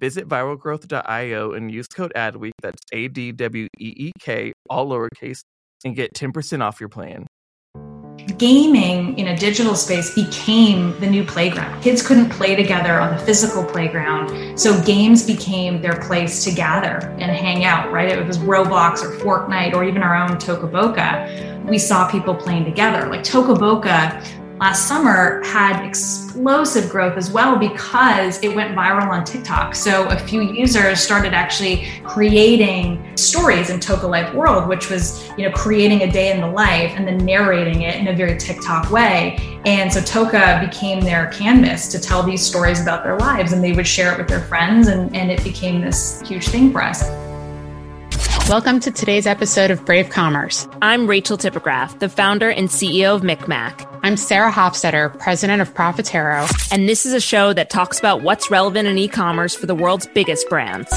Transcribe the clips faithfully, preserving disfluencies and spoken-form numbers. Visit viral growth dot io and use code A D W E E K, that's A D W E E K, all lowercase, and get ten percent off your plan. Gaming in a digital space became the new playground. Kids couldn't play together on the physical playground, so games became their place to gather and hang out, right? It was Roblox or Fortnite or even our own Toca Boca. We saw people playing together. Like Toca Boca last summer had explosive growth as well because it went viral on TikTok. So a few users started actually creating stories in Toca Life World, which was, you know, creating a day in the life and then narrating it in a very TikTok way. And so Toca became their canvas to tell these stories about their lives, and they would share it with their friends, and, and it became this huge thing for us. Welcome to today's episode of Brave Commerce. I'm Rachel Tipograph, the founder and C E O of MikMak. I'm Sarah Hofstetter, president of Profitero. And this is a show that talks about what's relevant in e-commerce for the world's biggest brands.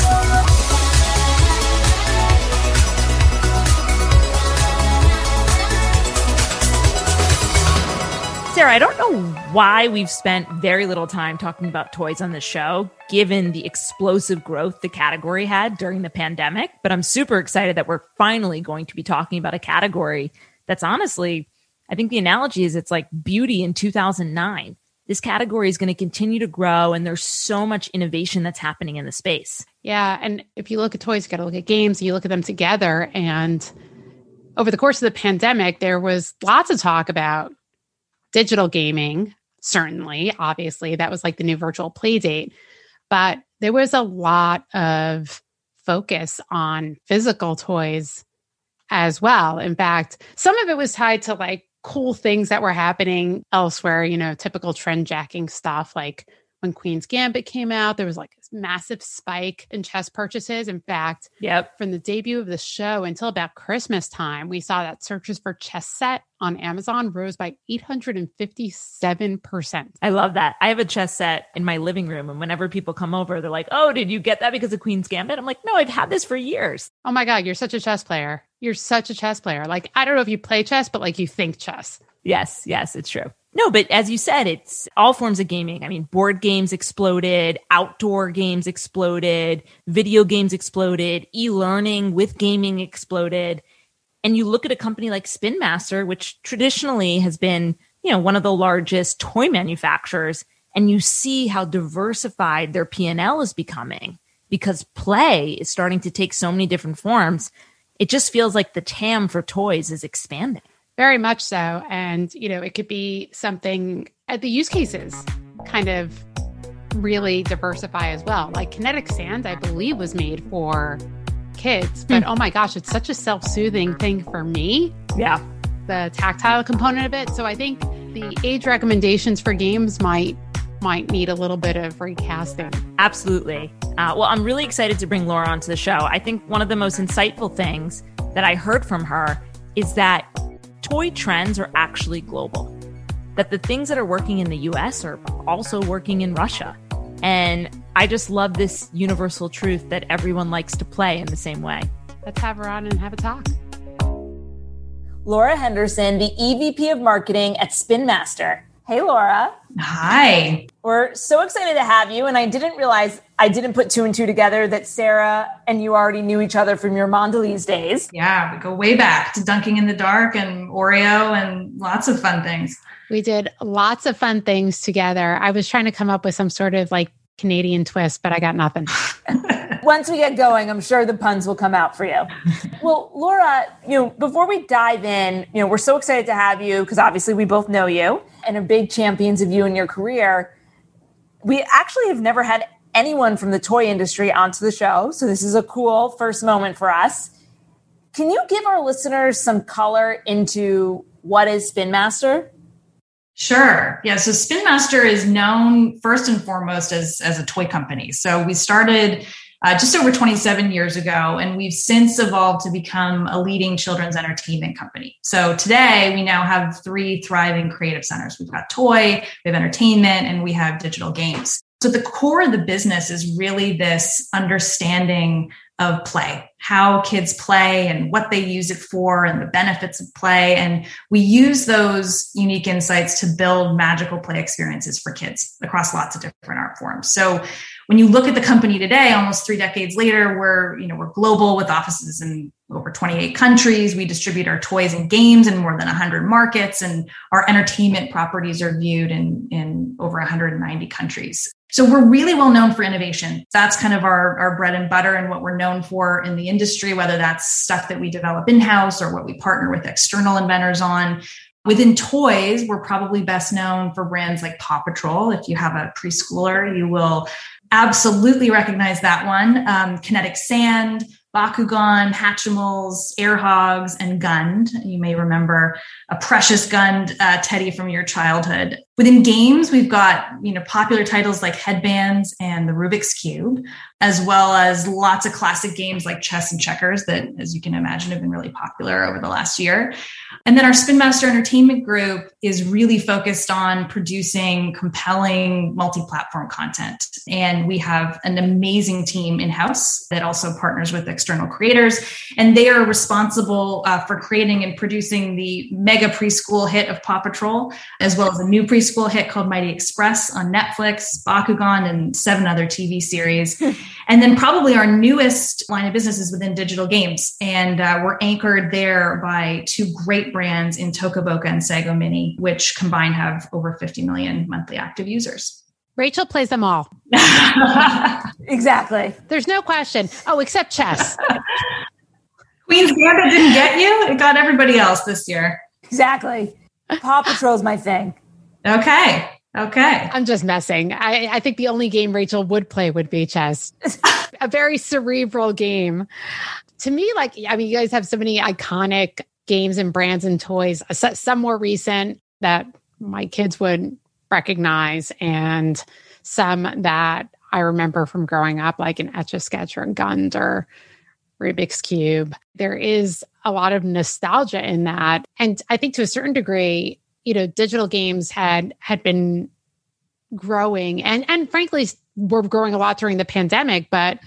Sarah, I don't know why we've spent very little time talking about toys on the show, given the explosive growth the category had during the pandemic, but I'm super excited that we're finally going to be talking about a category that's honestly, I think the analogy is it's like beauty in two thousand nine. This category is going to continue to grow, and there's so much innovation that's happening in the space. Yeah, and if you look at toys, you got to look at games, and you look at them together, and over the course of the pandemic, there was lots of talk about digital gaming, certainly, obviously, that was like the new virtual play date. But there was a lot of focus on physical toys as well. In fact, some of it was tied to like cool things that were happening elsewhere, you know, typical trend jacking stuff. Like when Queen's Gambit came out, there was like this massive spike in chess purchases. In fact, yep. From the debut of the show until about Christmas time, we saw that searches for chess set on Amazon rose by eight hundred fifty-seven percent. I love that. I have a chess set in my living room, and whenever people come over, they're like, oh, did you get that because of Queen's Gambit? I'm like, no, I've had this for years. Oh my God, you're such a chess player. You're such a chess player. Like, I don't know if you play chess, but like you think chess. Yes, yes, it's true. No, but as you said, it's all forms of gaming. I mean, board games exploded, outdoor games exploded, video games exploded, e-learning with gaming exploded. And you look at a company like Spin Master, which traditionally has been, you know, one of the largest toy manufacturers, and you see how diversified their P and L is becoming because play is starting to take so many different forms. It just feels like the T A M for toys is expanding. Very much so. And, you know, it could be something at the use cases kind of really diversify as well. Like Kinetic Sand, I believe, was made for kids, but mm. oh my gosh, it's such a self-soothing thing for me. Yeah. The tactile component of it. So I think the age recommendations for games might might need a little bit of recasting. Absolutely. Uh, well, I'm really excited to bring Laura onto the show. I think one of the most insightful things that I heard from her is that toy trends are actually global, that the things that are working in the U S are also working in Russia. And I just love this universal truth that everyone likes to play in the same way. Let's have her on and have a talk. Laura Henderson, the E V P of Marketing at Spin Master. Hey, Laura. Hi. We're so excited to have you. And I didn't realize I didn't put two and two together that Sarah and you already knew each other from your Mondelez days. Yeah, we go way back to Dunking in the Dark and Oreo and lots of fun things. We did lots of fun things together. I was trying to come up with some sort of like Canadian twist, but I got nothing. Once we get going, I'm sure the puns will come out for you. Well, Laura, you know, before we dive in, you know, we're so excited to have you because obviously we both know you and are big champions of you and your career. We actually have never had anyone from the toy industry onto the show, so this is a cool first moment for us. Can you give our listeners some color into what is Spin Master? Sure. Yeah. So Spin Master is known first and foremost as, as a toy company. So we started uh, just over twenty-seven years ago. And we've since evolved to become a leading children's entertainment company. So today we now have three thriving creative centers. We've got toy, we have entertainment, and we have digital games. So the core of the business is really this understanding of play, how kids play and what they use it for and the benefits of play. And we use those unique insights to build magical play experiences for kids across lots of different art forms. So when you look at the company today, almost three decades later, we're, you know, we're global with offices in over twenty-eight countries. We distribute our toys and games in more than one hundred markets, and our entertainment properties are viewed in, in over one hundred ninety countries. So we're really well known for innovation. That's kind of our, our bread and butter and what we're known for in the industry, whether that's stuff that we develop in-house or what we partner with external inventors on. Within toys, we're probably best known for brands like Paw Patrol. If you have a preschooler, you will absolutely recognize that one. Um, Kinetic Sand, Bakugan, Hatchimals, Air Hogs, and Gund. You may remember a precious Gund uh, teddy from your childhood. Within games, we've got, you know, popular titles like Headbands and the Rubik's Cube, as well as lots of classic games like chess and checkers that, as you can imagine, have been really popular over the last year. And then our Spin Master Entertainment Group is really focused on producing compelling multi-platform content. And we have an amazing team in-house that also partners with external creators. And they are responsible uh, for creating and producing the mega preschool hit of Paw Patrol, as well as a new preschool School hit called Mighty Express on Netflix, Bakugan, and seven other T V series. And then probably our newest line of business is within digital games. And uh, we're anchored there by two great brands in Toca and Sago Mini, which combined have over fifty million monthly active users. Rachel plays them all. Exactly. There's no question. Oh, except chess. Queen's Gambit didn't get you. It got everybody else this year. Exactly. Paw Patrol's my thing. Okay. Okay. I'm just messing. I, I think the only game Rachel would play would be chess. A very cerebral game. To me, like, I mean, you guys have so many iconic games and brands and toys, some more recent that my kids would recognize and some that I remember from growing up, like an Etch-a-Sketch or a Gund or Rubik's Cube. There is a lot of nostalgia in that. And I think to a certain degree, you know, digital games had had been growing and, and frankly, were growing a lot during the pandemic, but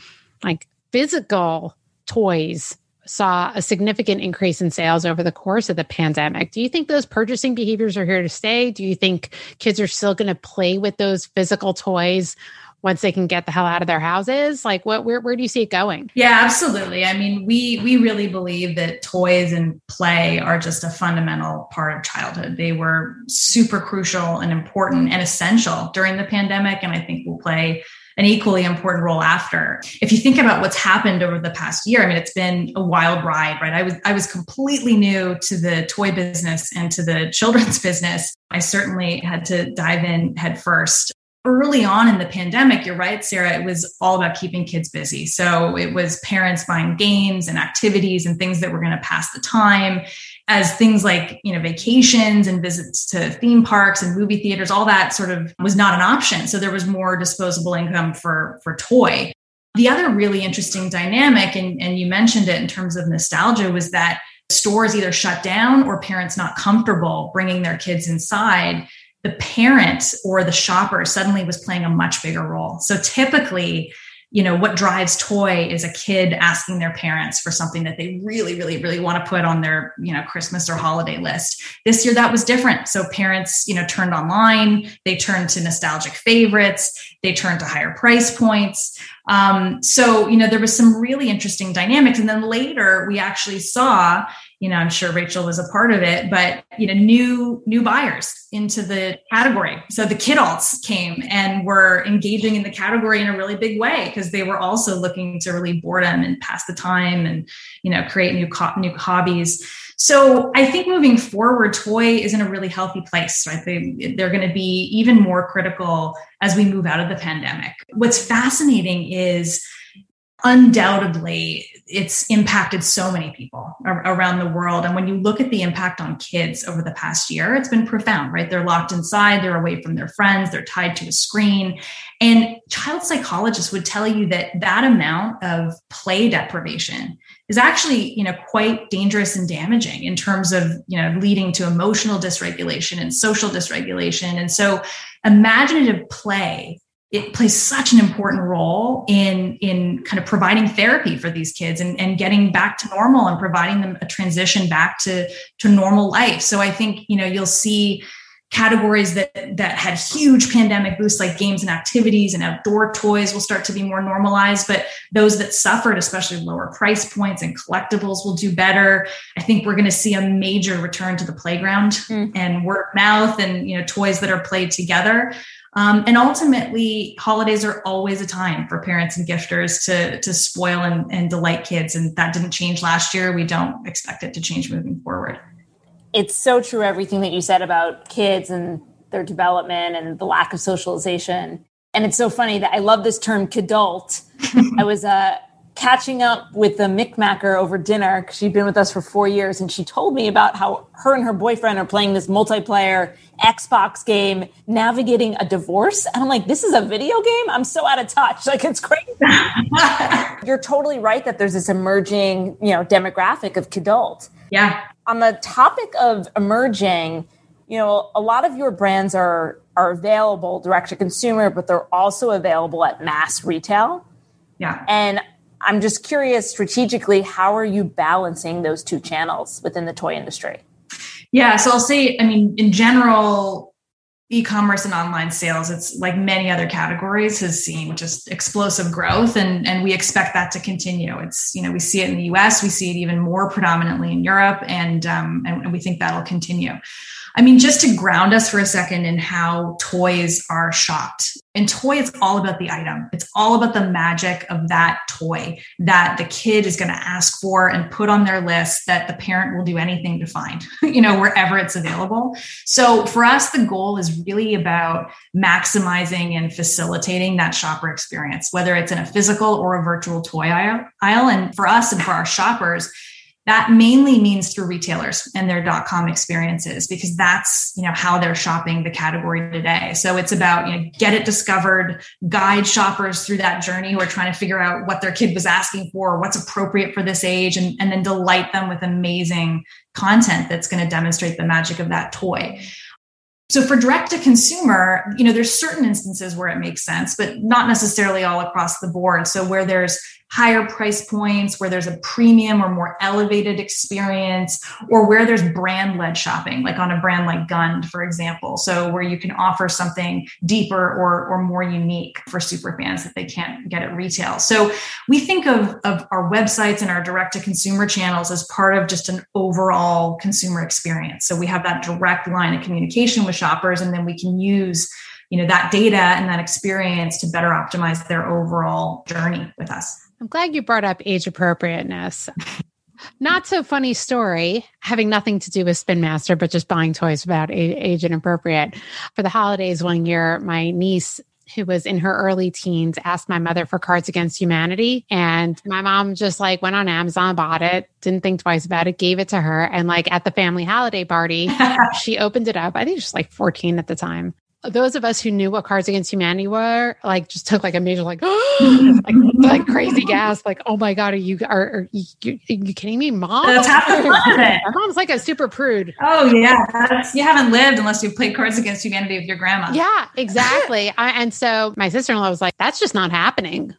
like physical toys saw a significant increase in sales over the course of the pandemic. Do you think those purchasing behaviors are here to stay? Do you think kids are still going to play with those physical toys once they can get the hell out of their houses? Like what, where, where do you see it going? Yeah, absolutely. I mean, we, we really believe that toys and play are just a fundamental part of childhood. They were super crucial and important and essential during the pandemic. And I think will play an equally important role after. If you think about what's happened over the past year, I mean, it's been a wild ride, right? I was, I was completely new to the toy business and to the children's business. I certainly had to dive in head first. Early on in the pandemic, you're right, Sarah, it was all about keeping kids busy. So it was parents buying games and activities and things that were going to pass the time, as things like, you know, vacations and visits to theme parks and movie theaters, all that sort of was not an option. So there was more disposable income for, for toy. The other really interesting dynamic, and, and you mentioned it in terms of nostalgia, was that stores either shut down or parents not comfortable bringing their kids inside. The parent or the shopper suddenly was playing a much bigger role. So typically, you know, what drives toy is a kid asking their parents for something that they really, really, really want to put on their, you know, Christmas or holiday list. This year, that was different. So parents, you know, turned online, they turned to nostalgic favorites, they turned to higher price points. Um, so, you know, there was some really interesting dynamics. And then later we actually saw, you know, I'm sure Rachel was a part of it, but, you know, new, new buyers into the category. So the kidults came and were engaging in the category in a really big way because they were also looking to relieve boredom and pass the time and, you know, create new, co- new hobbies. So I think moving forward, toy is in a really healthy place, right? They, they're going to be even more critical as we move out of the pandemic. What's fascinating is undoubtedly it's impacted so many people ar- around the world. And when you look at the impact on kids over the past year, it's been profound, right? They're locked inside, they're away from their friends, they're tied to a screen. And child psychologists would tell you that that amount of play deprivation is actually, you know, quite dangerous and damaging in terms of, you know, leading to emotional dysregulation and social dysregulation. And so imaginative play, it plays such an important role in, in kind of providing therapy for these kids and, and getting back to normal and providing them a transition back to, to normal life. So I think, you know, you'll see categories that, that had huge pandemic boosts, like games and activities and outdoor toys, will start to be more normalized. But those that suffered, especially lower price points and collectibles, will do better. I think we're going to see a major return to the playground mm. and word of mouth and, you know, toys that are played together. Um, and ultimately, holidays are always a time for parents and gifters to, to spoil and, and delight kids. And that didn't change last year. We don't expect it to change moving forward. It's so true, everything that you said about kids and their development and the lack of socialization. And it's so funny that I love this term, kidult. I was uh, catching up with the MikMaker over dinner because she'd been with us for four years. And she told me about how her and her boyfriend are playing this multiplayer Xbox game, navigating a divorce. And I'm like, this is a video game? I'm so out of touch. Like, it's crazy. You're totally right that there's this emerging, you know, demographic of kidult. Yeah. On the topic of emerging, you know, a lot of your brands are are available direct to consumer, but they're also available at mass retail. Yeah. And I'm just curious, strategically, how are you balancing those two channels within the toy industry? Yeah. So I'll say, I mean, in general, e-commerce and online sales, it's like many other categories, has seen just explosive growth. And, and we expect that to continue. It's, you know, we see it in the U S, we see it even more predominantly in Europe, and, um, and, and we think that'll continue. I mean, just to ground us for a second in how toys are shopped. In toy, it's all about the item. It's all about the magic of that toy that the kid is going to ask for and put on their list, that the parent will do anything to find, you know, wherever it's available. So for us, the goal is really about maximizing and facilitating that shopper experience, whether it's in a physical or a virtual toy aisle. And for us and for our shoppers, that mainly means through retailers and their dot-com experiences, because that's, you know, how they're shopping the category today. So it's about, you know, get it discovered, guide shoppers through that journey. We're trying to figure out what their kid was asking for, what's appropriate for this age, and, and then delight them with amazing content that's going to demonstrate the magic of that toy. So for direct to consumer, you know, there's certain instances where it makes sense, but not necessarily all across the board. So where there's higher price points, where there's a premium or more elevated experience, or where there's brand-led shopping, like on a brand like Gund, for example. So where you can offer something deeper or, or more unique for superfans that they can't get at retail. So we think of, of our websites and our direct-to-consumer channels as part of just an overall consumer experience. So we have that direct line of communication with shoppers, and then we can use, you know, that data and that experience to better optimize their overall journey with us. I'm glad you brought up age appropriateness. Not so funny story, having nothing to do with Spin Master, but just buying toys about age inappropriate. For the holidays one year, my niece, who was in her early teens, asked my mother for Cards Against Humanity. And my mom just like went on Amazon, bought it, didn't think twice about it, gave it to her. And like at the family holiday party, she opened it up. I think she was like fourteen at the time. Those of us who knew what Cards Against Humanity were, like, just took like a major, like, like, like crazy gasp, like, "Oh my God, are you are, are, you, are you kidding me, mom?" That's half the fun of it. Our mom's like a super prude. Oh yeah, that's, you haven't lived unless you played Cards Against Humanity with your grandma. Yeah, exactly. I, and so my sister-in-law was like, "That's just not happening.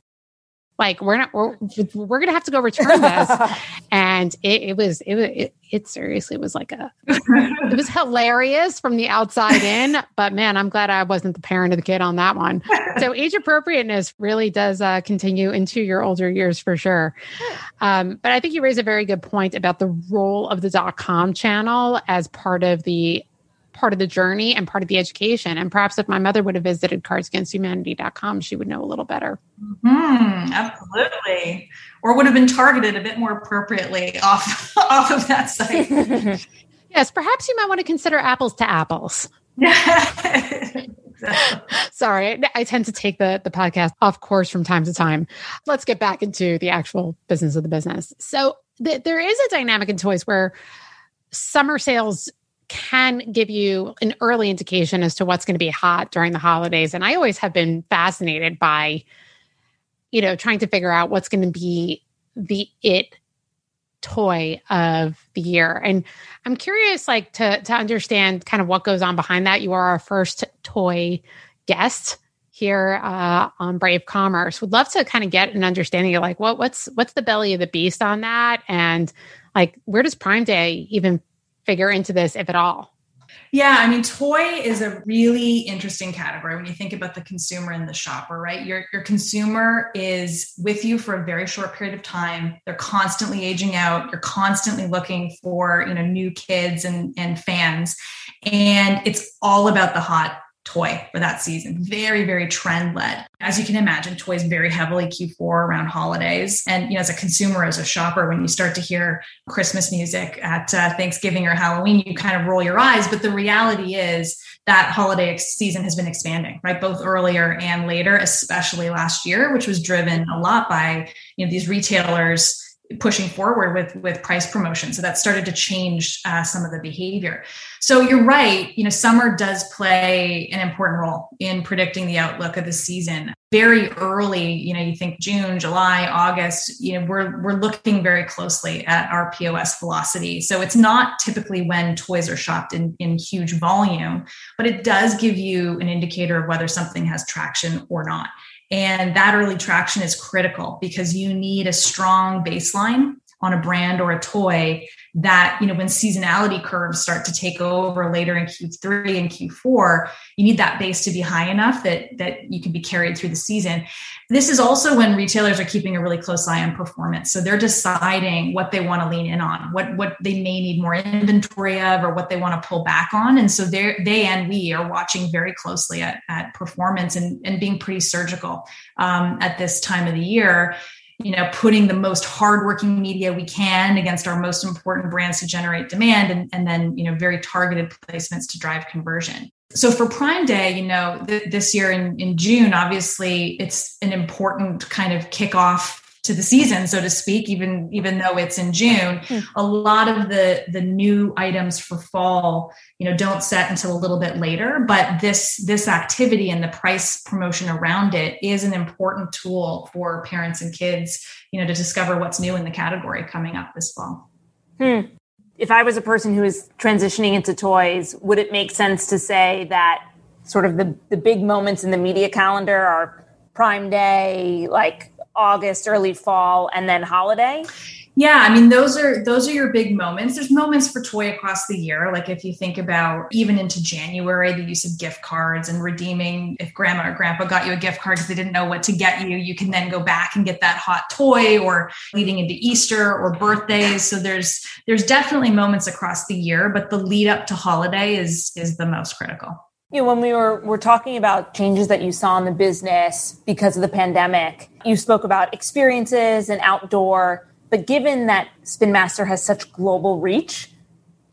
Like, we're not. We're, we're gonna have to go return this." And it, it was it was it, it seriously was like a it was hilarious from the outside in. But man, I'm glad I wasn't the parent of the kid on that one. So age appropriateness really does uh, continue into your older years for sure. Um, but I think you raise a very good point about the role of the dot-com channel as part of the part of the journey and part of the education. And perhaps if my mother would have visited cards against humanity dot com, she would know a little better. Mm-hmm, absolutely. Or would have been targeted a bit more appropriately off, off of that site. Yes. Perhaps you might want to consider apples to apples. Sorry, I tend to take the, the podcast off course from time to time. Let's get back into the actual business of the business. So th- there is a dynamic in toys where summer sales can give you an early indication as to what's going to be hot during the holidays. And I always have been fascinated by, you know, trying to figure out what's going to be the it toy of the year. And I'm curious, like, to, to understand kind of what goes on behind that. You are our first toy guest here uh, on Brave Commerce. Would love to kind of get an understanding of like, what, what's, what's the belly of the beast on that? And like, where does Prime Day even figure into this, if at all? Yeah, I mean, toy is a really interesting category when you think about the consumer and the shopper, right? Your your consumer is with you for a very short period of time. They're constantly aging out. You're constantly looking for, you know, new kids and, and fans. And it's all about the hot toy for that season. Very, very trend led. As you can imagine, toys very heavily Q four around holidays. And, you know, as a consumer, as a shopper, when you start to hear Christmas music at uh, Thanksgiving or Halloween, you kind of roll your eyes. But the reality is that holiday season has been expanding, right? Both earlier and later, especially last year, which was driven a lot by, you know, these retailers pushing forward with, with price promotion. So that started to change uh, some of the behavior. So you're right. You know, summer does play an important role in predicting the outlook of the season. Very early, you know, you think June, July, August, you know, we're, we're looking very closely at our P O S velocity. So it's not typically when toys are shopped in, in huge volume, but it does give you an indicator of whether something has traction or not. And that early traction is critical because you need a strong baseline on a brand or a toy that, you know, when seasonality curves start to take over later in Q three and Q four, you need that base to be high enough that, that you can be carried through the season. This is also when retailers are keeping a really close eye on performance. So they're deciding what they want to lean in on, what, what they may need more inventory of, or what they want to pull back on. And so they they and we are watching very closely at, at performance and, and being pretty surgical um, at this time of the year. You know, putting the most hardworking media we can against our most important brands to generate demand, and, and then, you know, very targeted placements to drive conversion. So for Prime Day, you know, th- this year in, in June, obviously it's an important kind of kickoff to the season, so to speak, even, even though it's in June. Mm. A lot of the, the new items for fall, you know, don't set until a little bit later, but this, this activity and the price promotion around it is an important tool for parents and kids, you know, to discover what's new in the category coming up this fall. Hmm. If I was a person who is transitioning into toys, would it make sense to say that sort of the, the big moments in the media calendar are Prime Day, like August, early fall, and then holiday? Yeah, I mean, those are those are your big moments. There's moments for toy across the year. Like if you think about even into January, the use of gift cards and redeeming. If grandma or grandpa got you a gift card because they didn't know what to get you, you can then go back and get that hot toy, or leading into Easter or birthdays. So there's there's definitely moments across the year, but the lead up to holiday is is the most critical. You know, when we were, were talking about changes that you saw in the business because of the pandemic, you spoke about experiences and outdoor, but given that Spin Master has such global reach,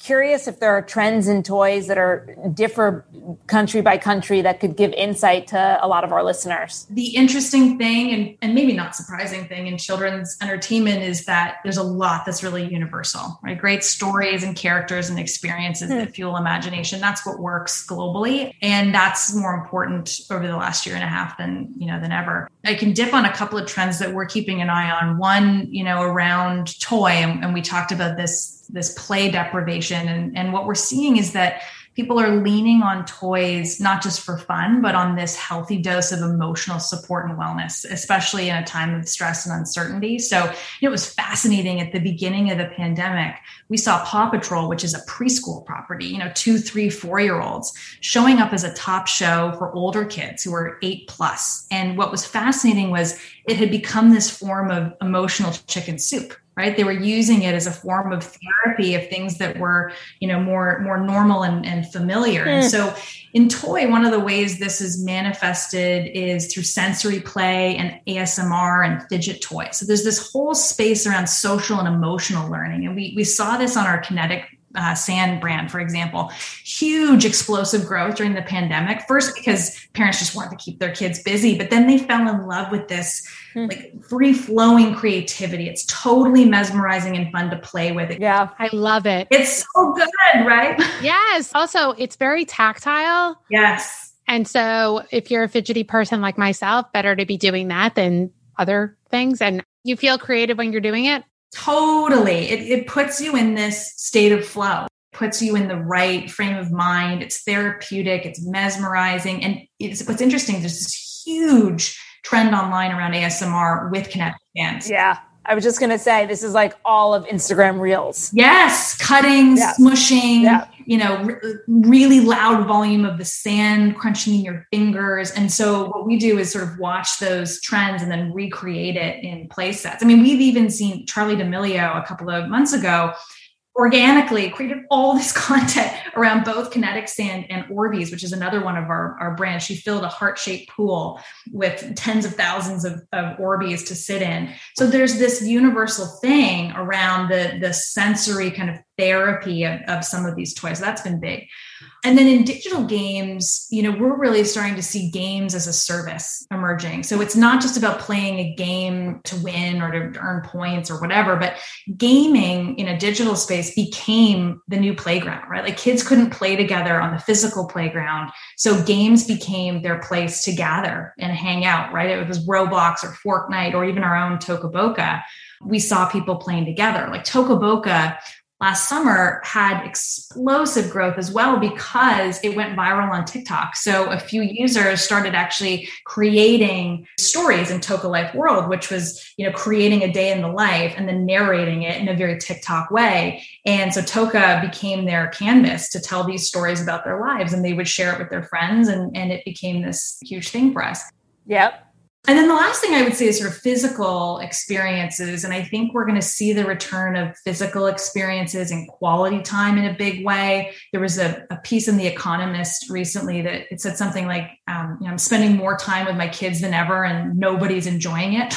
curious if there are trends in toys that are differ country by country that could give insight to a lot of our listeners. The interesting thing, and, and maybe not surprising thing in children's entertainment, is that there's a lot that's really universal, right? Great stories and characters and experiences hmm. that fuel imagination. That's what works globally. And that's more important over the last year and a half than, you know, than ever. I can dip on a couple of trends that we're keeping an eye on. One, you know, around toy, and, and we talked about this this play deprivation. And, and what we're seeing is that people are leaning on toys, not just for fun, but on this healthy dose of emotional support and wellness, especially in a time of stress and uncertainty. So, you know, it was fascinating at the beginning of the pandemic. We saw Paw Patrol, which is a preschool property, you know, two, three, four-year-olds showing up as a top show for older kids who were eight plus. And what was fascinating was it had become this form of emotional chicken soup. Right? They were using it as a form of therapy of things that were, you know, more, more normal and, and familiar. Mm. And so in toy, one of the ways this is manifested is through sensory play and A S M R and fidget toys. So there's this whole space around social and emotional learning. And we, we saw this on our Kinetic uh, Sand brand, for example, huge explosive growth during the pandemic. First, because parents just wanted to keep their kids busy, but then they fell in love with this mm. like free flowing creativity. It's totally mesmerizing and fun to play with. It. Yeah, I love it. It's so good, right? Yes. Also, it's very tactile. Yes. And so if you're a fidgety person like myself, better to be doing that than other things. And you feel creative when you're doing it. Totally. It, it puts you in this state of flow, it puts you in the right frame of mind. It's therapeutic, it's mesmerizing. And it's, what's interesting, there's this huge trend online around A S M R with Kinetic Sand. Yeah. I was just going to say, this is like all of Instagram reels. Yes. Cutting, yeah. smushing, yeah. you know, r- really loud volume of the sand crunching in your fingers. And so what we do is sort of watch those trends and then recreate it in play sets. I mean, we've even seen Charlie D'Amelio a couple of months ago organically created all this content around both Kinetic Sand and Orbeez, which is another one of our, our brands. She filled a heart-shaped pool with tens of thousands of, of Orbeez to sit in. So there's this universal thing around the, the sensory kind of therapy of, of some of these toys. That's been big. And then in digital games, you know, we're really starting to see games as a service emerging. So it's not just about playing a game to win or to earn points or whatever, but gaming in a digital space became the new playground, right? Like kids couldn't play together on the physical playground. So games became their place to gather and hang out, right? It was Roblox or Fortnite or even our own Toca Boca. We saw people playing together. Like Toca Boca last summer had explosive growth as well because it went viral on TikTok. So a few users started actually creating stories in Toca Life World, which was, you know, creating a day in the life and then narrating it in a very TikTok way. And so Toca became their canvas to tell these stories about their lives, and they would share it with their friends. And, and it became this huge thing for us. Yep. And then the last thing I would say is sort of physical experiences. And I think we're going to see the return of physical experiences and quality time in a big way. There was a, a piece in The Economist recently that it said something like, um, you know, I'm spending more time with my kids than ever and nobody's enjoying it.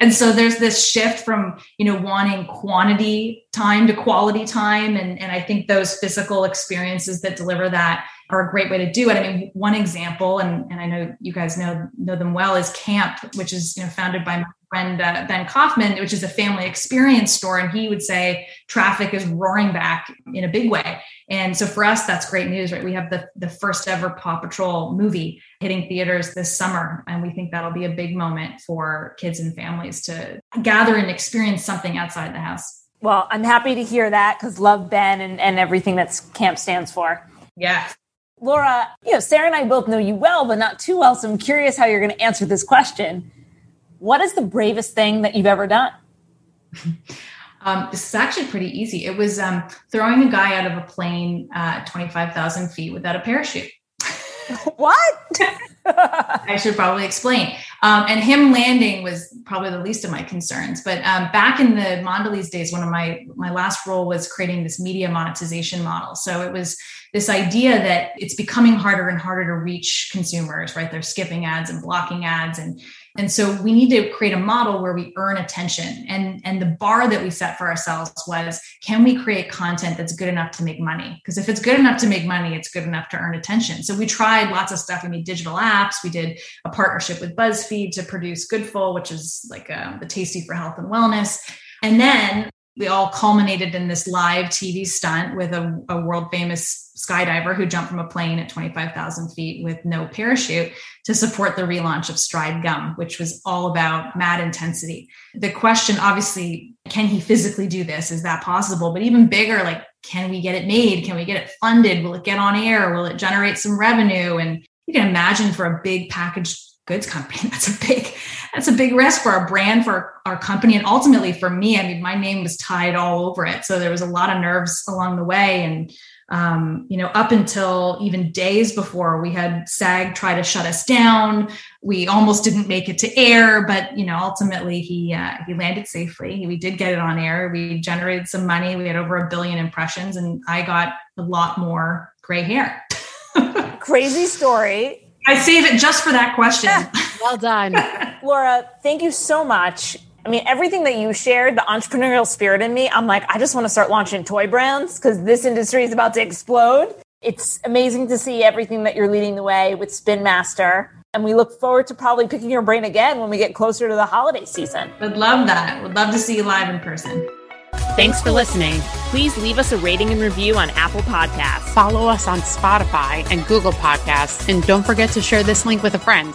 And so there's this shift from, you know, wanting quantity time to quality time. And, and I think those physical experiences that deliver that are a great way to do it. I mean, one example, and, and I know you guys know, know them well, is Camp, which is, you know, founded by my friend uh, Ben Kaufman, which is a family experience store. And he would say traffic is roaring back in a big way. And so for us, that's great news, right? We have the, the first ever Paw Patrol movie hitting theaters this summer. And we think that'll be a big moment for kids and families to gather and experience something outside the house. Well, I'm happy to hear that because love Ben and, and everything that Camp stands for. Yeah. Laura, you know, Sarah and I both know you well, but not too well. So I'm curious how you're going to answer this question. What is the bravest thing that you've ever done? Um, this is actually pretty easy. It was um, throwing a guy out of a plane uh, twenty-five thousand feet without a parachute. What? I should probably explain. Um, and him landing was probably the least of my concerns. But um, back in the Mondelez days, one of my, my last role was creating this media monetization model. So it was this idea that it's becoming harder and harder to reach consumers, right? They're skipping ads and blocking ads. And, and so we need to create a model where we earn attention. And, and the bar that we set for ourselves was, can we create content that's good enough to make money? Because if it's good enough to make money, it's good enough to earn attention. So we tried lots of stuff. We made digital apps. We did a partnership with BuzzFeed to produce Goodful, which is like uh, the tasty for health and wellness. And then we all culminated in this live T V stunt with a, a world-famous skydiver who jumped from a plane at twenty-five thousand feet with no parachute to support the relaunch of Stride Gum, which was all about mad intensity. The question, obviously, can he physically do this? Is that possible? But even bigger, like, can we get it made? Can we get it funded? Will it get on air? Will it generate some revenue? And you can imagine for a big packaged goods company, that's a big, that's a big risk for our brand, for our company. And ultimately for me, I mean, my name was tied all over it. So there was a lot of nerves along the way. And, um, you know, up until even days before, we had SAG try to shut us down. We almost didn't make it to air, but, you know, ultimately he, uh, he landed safely. We did get it on air. We generated some money. We had over a billion impressions and I got a lot more gray hair. Crazy story. I save it just for that question. Well done. Laura, thank you so much. I mean, everything that you shared, the entrepreneurial spirit in me, I'm like, I just want to start launching toy brands because this industry is about to explode. It's amazing to see everything that you're leading the way with Spin Master. And we look forward to probably picking your brain again when we get closer to the holiday season. Would love that. Would love to see you live in person. Thanks for listening. Please leave us a rating and review on Apple Podcasts. Follow us on Spotify and Google Podcasts. And don't forget to share this link with a friend.